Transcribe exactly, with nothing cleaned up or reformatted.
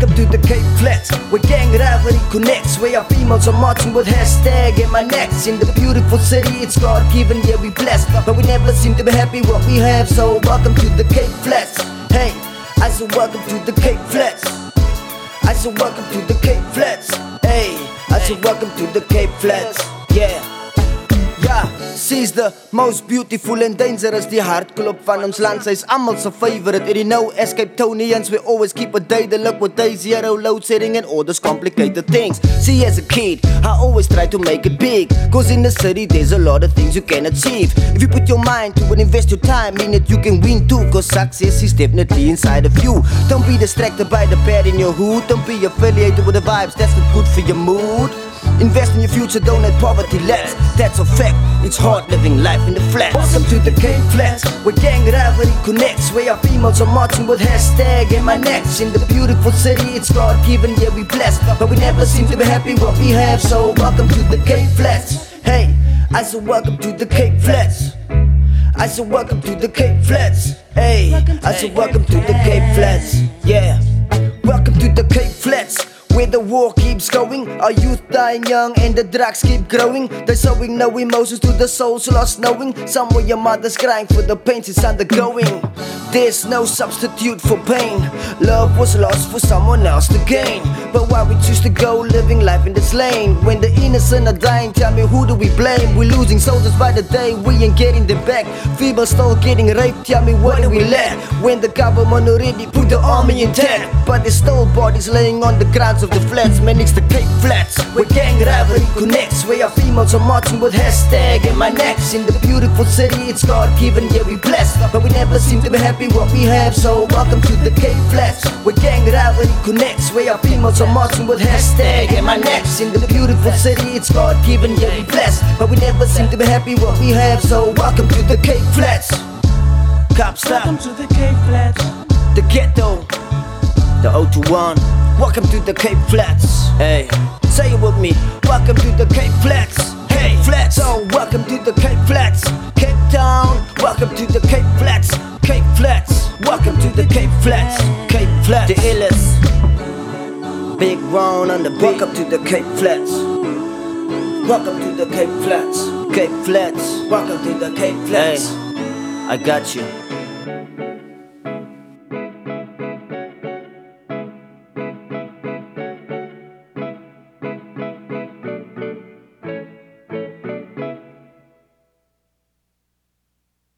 Welcome to the Cape Flats, where gang rivalry connects, where our females are marching with hashtag AmINext. In the beautiful city, it's God-given, yeah we blessed, but we never seem to be happy what we have. So welcome to the Cape Flats. Hey, I said welcome to the Cape Flats. I said welcome to the Cape Flats. Hey, I said welcome to the Cape Flats. Yeah. Ja, sy is the most beautiful and dangerous. Die hartklop van ons land, sy is almal se favourite. And you know, as Keptonians, we always keep a day to look with day zero load setting and all those complicated things. See, as a kid, I always try to make it big, cause in the city there's a lot of things you can achieve. If you put your mind to it, invest your time in it, you can win too, cause success is definitely inside of you. Don't be distracted by the bad in your hood, don't be affiliated with the vibes, that's not good for your mood. Invest in your future, don't let poverty lapse. That's a fact, it's hard living life in the flats. Welcome to the Cape Flats, where gang rivalry connects, where our females are marching with hashtag AmINext. In the beautiful city, it's God-given, yeah we blessed, but we never seem to be happy what we have. So welcome to the Cape Flats. Hey, I said welcome to the Cape Flats. I said welcome to the Cape Flats. Hey, I said welcome to the Cape Flats. Yeah, welcome to the Cape Flats, where the war keeps going, our youth dying young and the drugs keep growing. They're sowing no emotions to the souls lost knowing. Somewhere your mother's crying for the pains it's undergoing. There's no substitute for pain. Love was lost for someone else to gain. But why we choose to go living life in this lane? When the innocent are dying, tell me who do we blame? We're losing soldiers by the day, we ain't getting them back. Females still getting raped, tell me what do we lack? When the government already put the army in debt, but there's still bodies laying on the grounds of the flats. Man, it's the Cape Flats, where gang rivalry connects, where our females are marching with hashtag AmINext. In the beautiful city, it's God-given, yeah we blessed, but we never seem to be happy what we have. So welcome to the Cape Flats, where gang rivalry connects, where our females are marching with hashtag AmINext. In the beautiful city, it's God-given, yeah we blessed, but we never seem to be happy what we have. So welcome to the Cape Flats. Cops stop. Welcome to the Cape Flats, the ghetto, the O two one. Welcome to the Cape Flats. Hey, say it with me. Welcome to the Cape Flats. Hey, Flats. So welcome to the Cape Flats, Cape Town. Welcome to the Cape Flats, Cape Flats. Welcome to the Cape Flats, Cape Flats. The illest, Big Ron on the beat. Welcome to the Cape Flats. Welcome to the Cape Flats, Cape Flats. Welcome to the Cape Flats. Hey, I got you.